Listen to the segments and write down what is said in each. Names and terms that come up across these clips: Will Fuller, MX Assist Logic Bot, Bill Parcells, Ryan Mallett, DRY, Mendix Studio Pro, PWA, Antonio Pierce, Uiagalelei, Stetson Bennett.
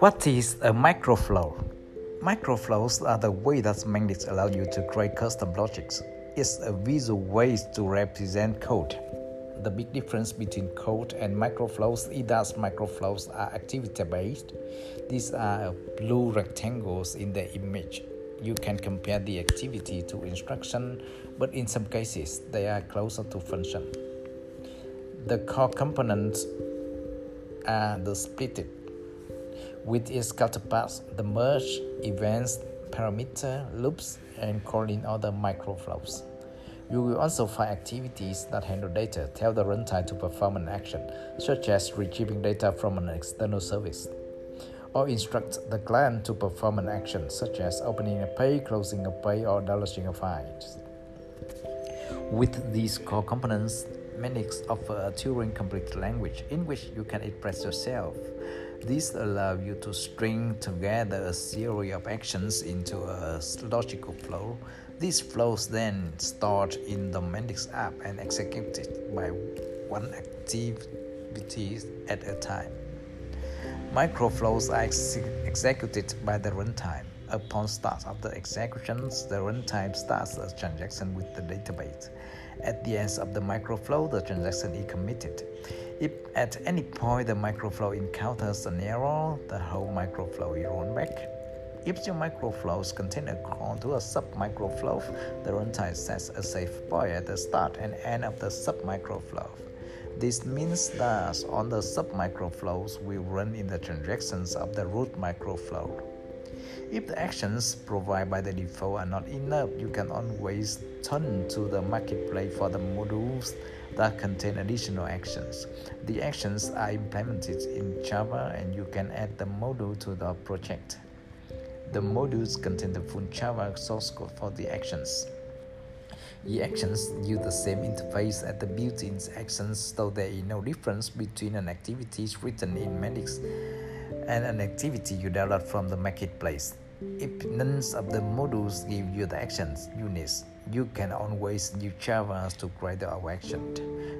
What is a microflow? Microflows are the way that Mendix allows you to create custom logics. It's a visual way to represent code. The big difference between code and microflows is that microflows are activity-based. These are blue rectangles in the image. You can compare the activity to instruction, but in some cases, they are closer to function. The core components are the splitted, with its counterparts, the merge, events, parameter, loops, and calling other microflows. You will also find activities that handle data, tell the runtime to perform an action, such as retrieving data from an external service, or instruct the client to perform an action, such as opening a page, closing a page, or downloading a file. With these core components, Mendix offers a Turing-complete language in which you can express yourself. This allows you to string together a series of actions into a logical flow. These flows then stored in the Mendix app and executed by one activity at a time. Microflows are executed by the runtime. Upon start of the executions, the runtime starts a transaction with the database. At the end of the microflow, the transaction is committed. If at any point the microflow encounters an error, the whole microflow is rolled back. If your microflows contain a call to a sub-microflow, the runtime sets a safe point at the start and end of the sub-microflow. This means that all the sub-microflows will run in the transactions of the root microflow. If the actions provided by the default are not enough, you can always turn to the marketplace for the modules that contain additional actions. The actions are implemented in Java and you can add the module to the project. The modules contain the full Java source code for the actions. The actions use the same interface as the built-in actions, so there is no difference between an activity written in Mendix and an activity you download from the marketplace. If none of the modules give you the actions you need, you can always use Java to create the action.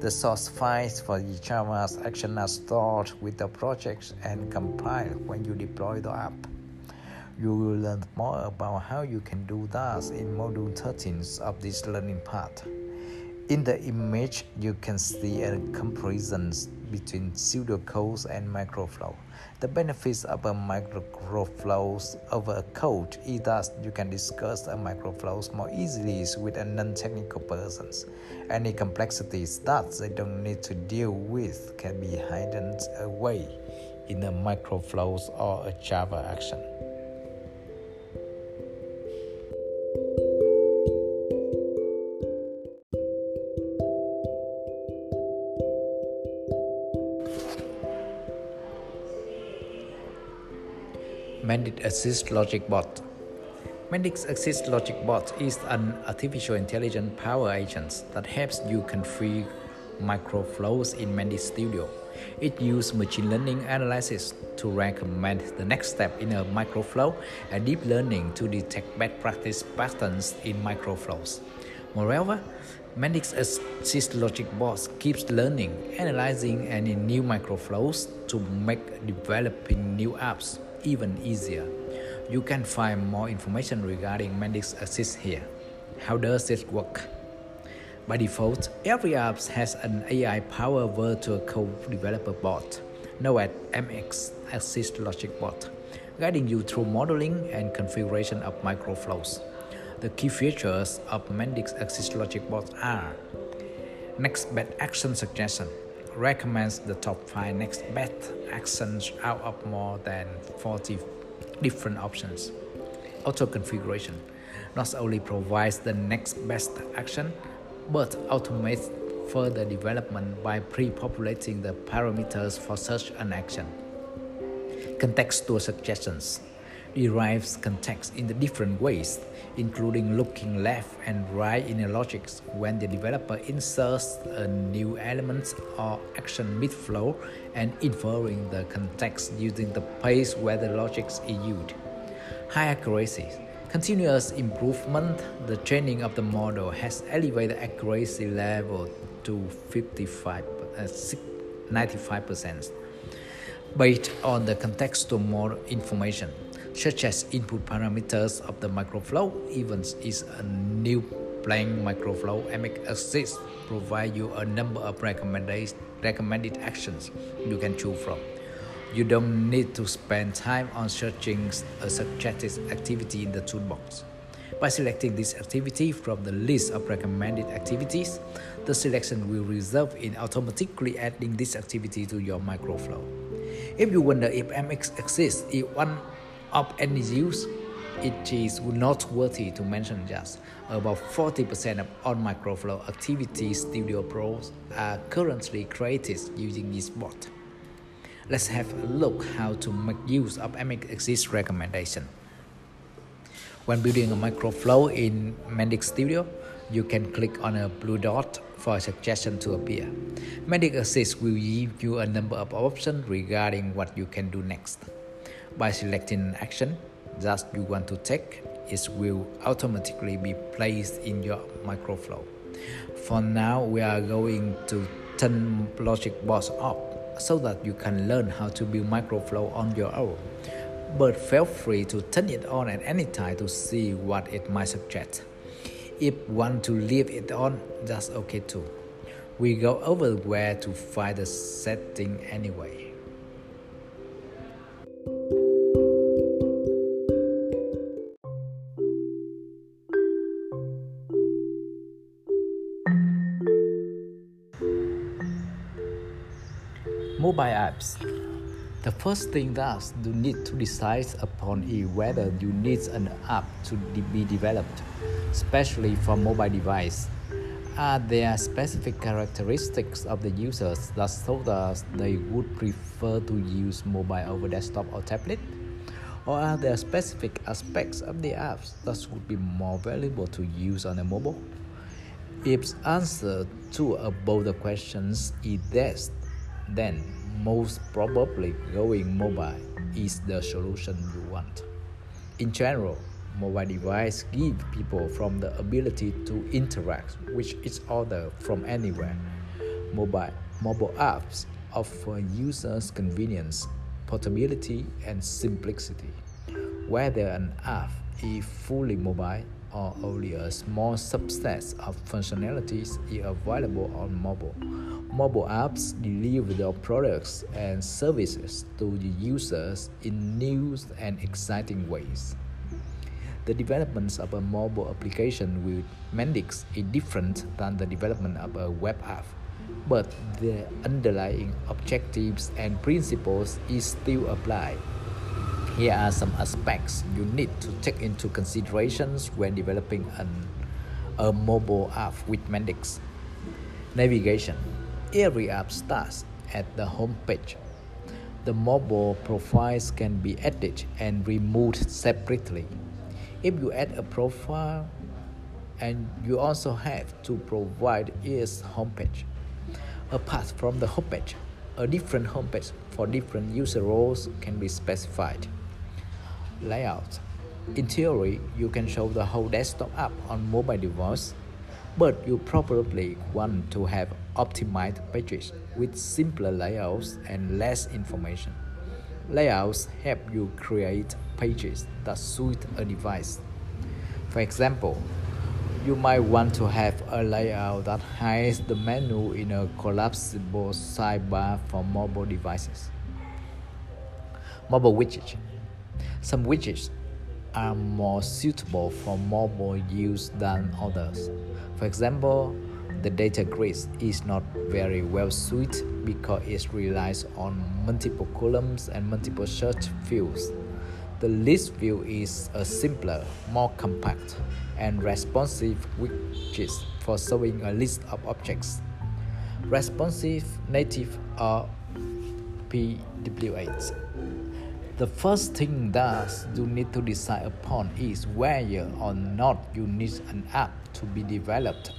The source files for the Java's action are stored with the project and compiled when you deploy the app. You will learn more about how you can do that in Module 13 of this learning path. In the image, you can see a comparison between pseudocodes and microflow. The benefits of a microflows over a code is that you can discuss a microflows more easily with a non-technical person. Any complexities that they don't need to deal with can be hidden away in a microflows or a Java action. Mendix Assist Logic Bot. Mendix Assist Logic Bot is an artificial intelligence power agent that helps you configure microflows in Mendix Studio. It uses machine learning analysis to recommend the next step in a microflow and deep learning to detect bad practice patterns in microflows. Moreover, Mendix Assist Logic Bot keeps learning, analyzing any new microflows to make developing new apps even easier. You can find more information regarding Mendix Assist here. How does it work? By default, every app has an AI-powered virtual code developer bot, known as MX Assist Logic Bot, guiding you through modeling and configuration of microflows. The key features of Mendix Assist Logic Bot are: next best action suggestion. Recommends the top 5 next best actions out of more than 40 different options. Auto configuration not only provides the next best action, but automates further development by pre-populating the parameters for such an action. Contextual suggestions derives context in the different ways, including looking left and right in the logic when the developer inserts a new element or action mid-flow and inferring the context using the place where the logic is used. High accuracy. Continuous improvement. The training of the model has elevated the accuracy level to 95%. based on the contextual more information, such as input parameters of the microflow. Even is a new blank microflow, MX Assist provides you a number of recommended actions you can choose from. You don't need to spend time on searching a suggested activity in the toolbox. By selecting this activity from the list of recommended activities, the selection will result in automatically adding this activity to your microflow. If you wonder if MX Assist is one of any use, it is not worthy to mention just about 40% of all microflow activities Studio Pro are currently created using this bot. Let's have a look how to make use of MX Assist recommendation. When building a microflow in Mendix Studio, you can click on a blue dot for a suggestion to appear. Mendix Assist will give you a number of options regarding what you can do next. By selecting an action that you want to take, it will automatically be placed in your microflow. For now, we are going to turn Logic Bot off so that you can learn how to build microflow on your own. But feel free to turn it on at any time to see what it might suggest. If you want to leave it on, that's okay too. We go over where to find the setting anyway. Mobile apps. The first thing that you need to decide upon is whether you need an app to be developed, especially for mobile device. Are there specific characteristics of the users that told us they would prefer to use mobile over desktop or tablet? Or are there specific aspects of the apps that would be more valuable to use on a mobile? If answer to above the questions is yes, then most probably going mobile is the solution you want. In general, mobile devices give people from the ability to interact with each other from anywhere. Mobile apps offer users convenience, portability, and simplicity. Whether an app is fully mobile or only a small subset of functionalities is available on mobile, mobile apps deliver their products and services to the users in new and exciting ways. The development of a mobile application with Mendix is different than the development of a web app, but the underlying objectives and principles is still applied. Here are some aspects you need to take into consideration when developing a mobile app with Mendix. Navigation. Every app starts at the home page. The mobile profiles can be added and removed separately. If you add a profile, and you also have to provide its homepage. Apart from the homepage, a different homepage for different user roles can be specified. Layout. In theory, you can show the whole desktop app on mobile device, but you probably want to have optimized pages with simpler layouts and less information. Layouts help you create pages that suit a device. For example, you might want to have a layout that hides the menu in a collapsible sidebar for mobile devices. Mobile widgets. Some widgets are more suitable for mobile use than others. For example, the data grid is not very well suited because it relies on multiple columns and multiple search fields. The list view is a simpler, more compact, and responsive widget for showing a list of objects. Responsive native or PWA. The first thing that you need to decide upon is whether or not you need an app to be developed,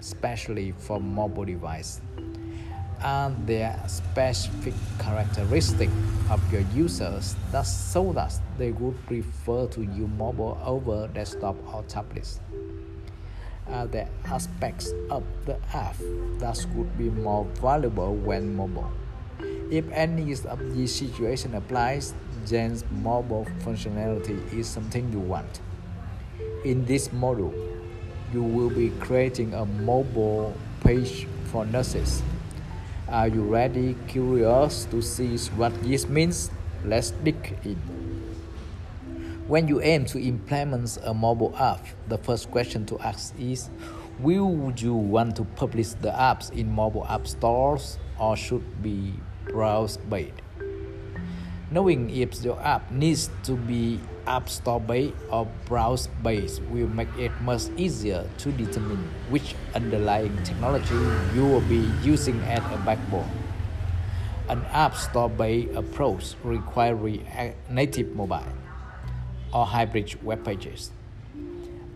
especially for mobile device. Are there specific characteristics of your users that show that they would prefer to use mobile over desktop or tablets? Are there aspects of the app that would be more valuable when mobile? If any of these situations applies, then mobile functionality is something you want. In this module, you will be creating a mobile page for nurses. Are you ready, curious to see what this means? Let's dig in. When you aim to implement a mobile app, the first question to ask is, will you want to publish the apps in mobile app stores or should be browse-based? Knowing if your app needs to be App Store-based or browse-based will make it much easier to determine which underlying technology you will be using as a backbone. An App Store-based approach requires native mobile or hybrid web pages.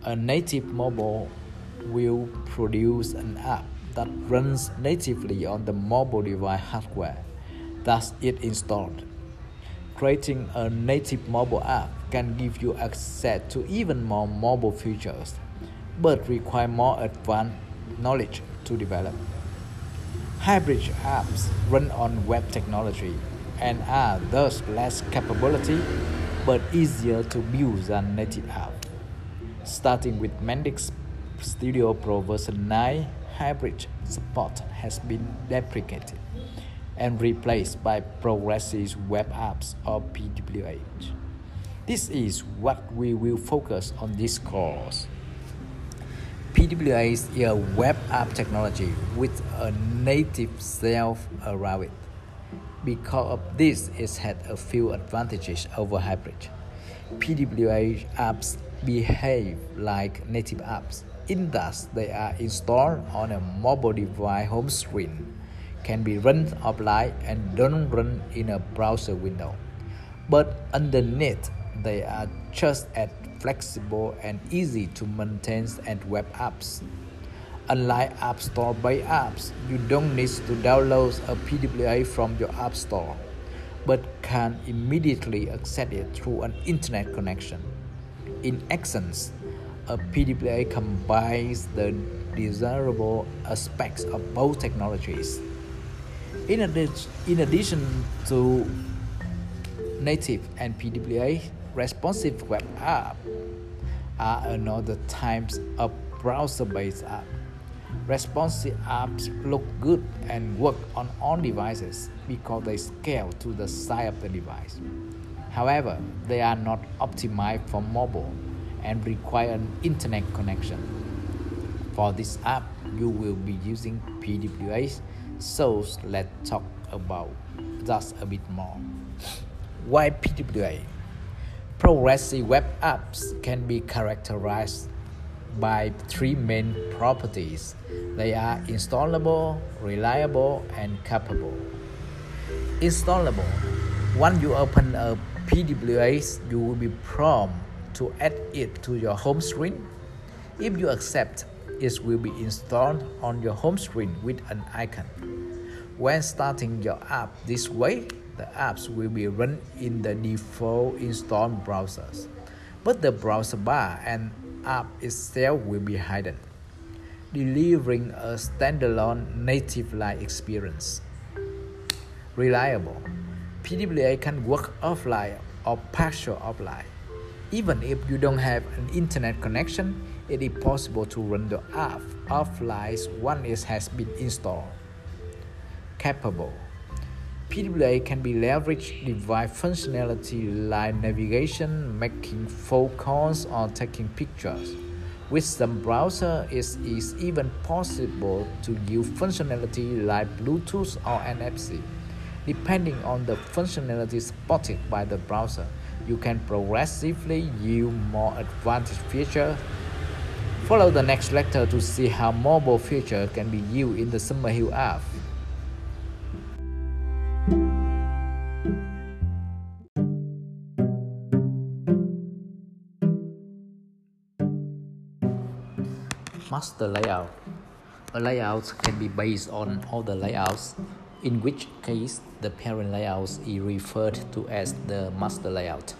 A native mobile will produce an app that runs natively on the mobile device hardware that it installed. Creating a native mobile app can give you access to even more mobile features, but require more advanced knowledge to develop. Hybrid apps run on web technology and are thus less capability, but easier to build than native apps. Starting with Mendix Studio Pro version 9, hybrid support has been deprecated and replaced by Progressive Web Apps or PWA. This is what we will focus on this course. PWA is a web app technology with a native self around it. Because of this, it had a few advantages over hybrid. PWA apps behave like native apps in that they are installed on a mobile device home screen, can be run offline and don't run in a browser window. But underneath, they are just as flexible and easy to maintain as web apps. Unlike App Store-based apps, you don't need to download a PWA from your App Store, but can immediately access it through an internet connection. In essence, a PWA combines the desirable aspects of both technologies. In addition to native and PWA, responsive web apps are another type of browser-based app. Responsive apps look good and work on all devices because they scale to the size of the device. However, they are not optimized for mobile and require an internet connection. For this app, you will be using PWA, so let's talk about that a bit more. Why PWA? Progressive web apps can be characterized by three main properties. They are installable, reliable, and capable. Installable. Once you open a PWA, you will be prompted to add it to your home screen. If you accept, it will be installed on your home screen with an icon. When starting your app this way, the apps will be run in the default installed browsers, but the browser bar and app itself will be hidden, delivering a standalone native-like experience. Reliable. PWA can work offline or partial offline. Even if you don't have an internet connection, it is possible to run the app offline once it has been installed. Capable. PWA can be leveraged device functionality like navigation, making phone calls, or taking pictures. With some browsers, it is even possible to use functionality like Bluetooth or NFC. Depending on the functionality supported by the browser, you can progressively use more advanced features. Follow the next lecture to see how mobile features can be used in the Summerhill app. Master layout. A layout can be based on other layouts, in which case the parent layout is referred to as the master layout.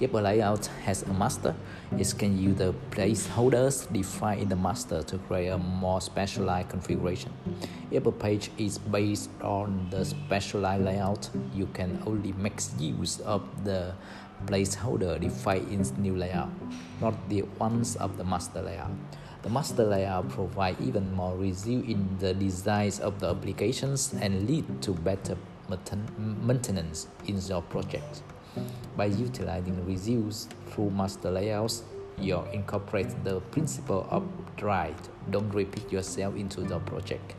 If a layout has a master, it can use the placeholders defined in the master to create a more specialized configuration. If a page is based on the specialized layout, you can only make use of the placeholder defined in new layout, not the ones of the master layout. The master layout provides even more review in the designs of the applications and lead to better maintenance in your project. By utilizing reviews through master layouts, you incorporate the principle of DRY, don't repeat yourself, into the project,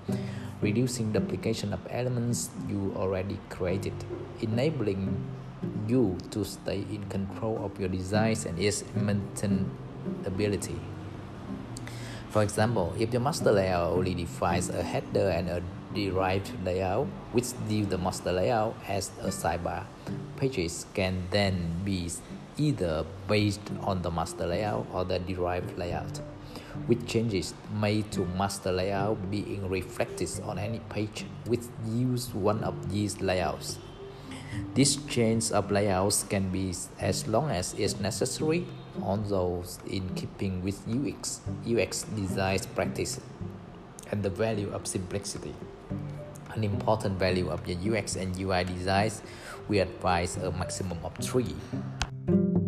reducing duplication of elements you already created, enabling you to stay in control of your designs and its maintainability. For example, if your master layout only defines a header and a derived layout, which view the master layout as a sidebar, pages can then be either based on the master layout or the derived layout, with changes made to master layout being reflected on any page which use one of these layouts. This change of layouts can be as long as is necessary, although in keeping with UX design practice and the value of simplicity. An important value of the UX and UI designs, we advise a maximum of 3.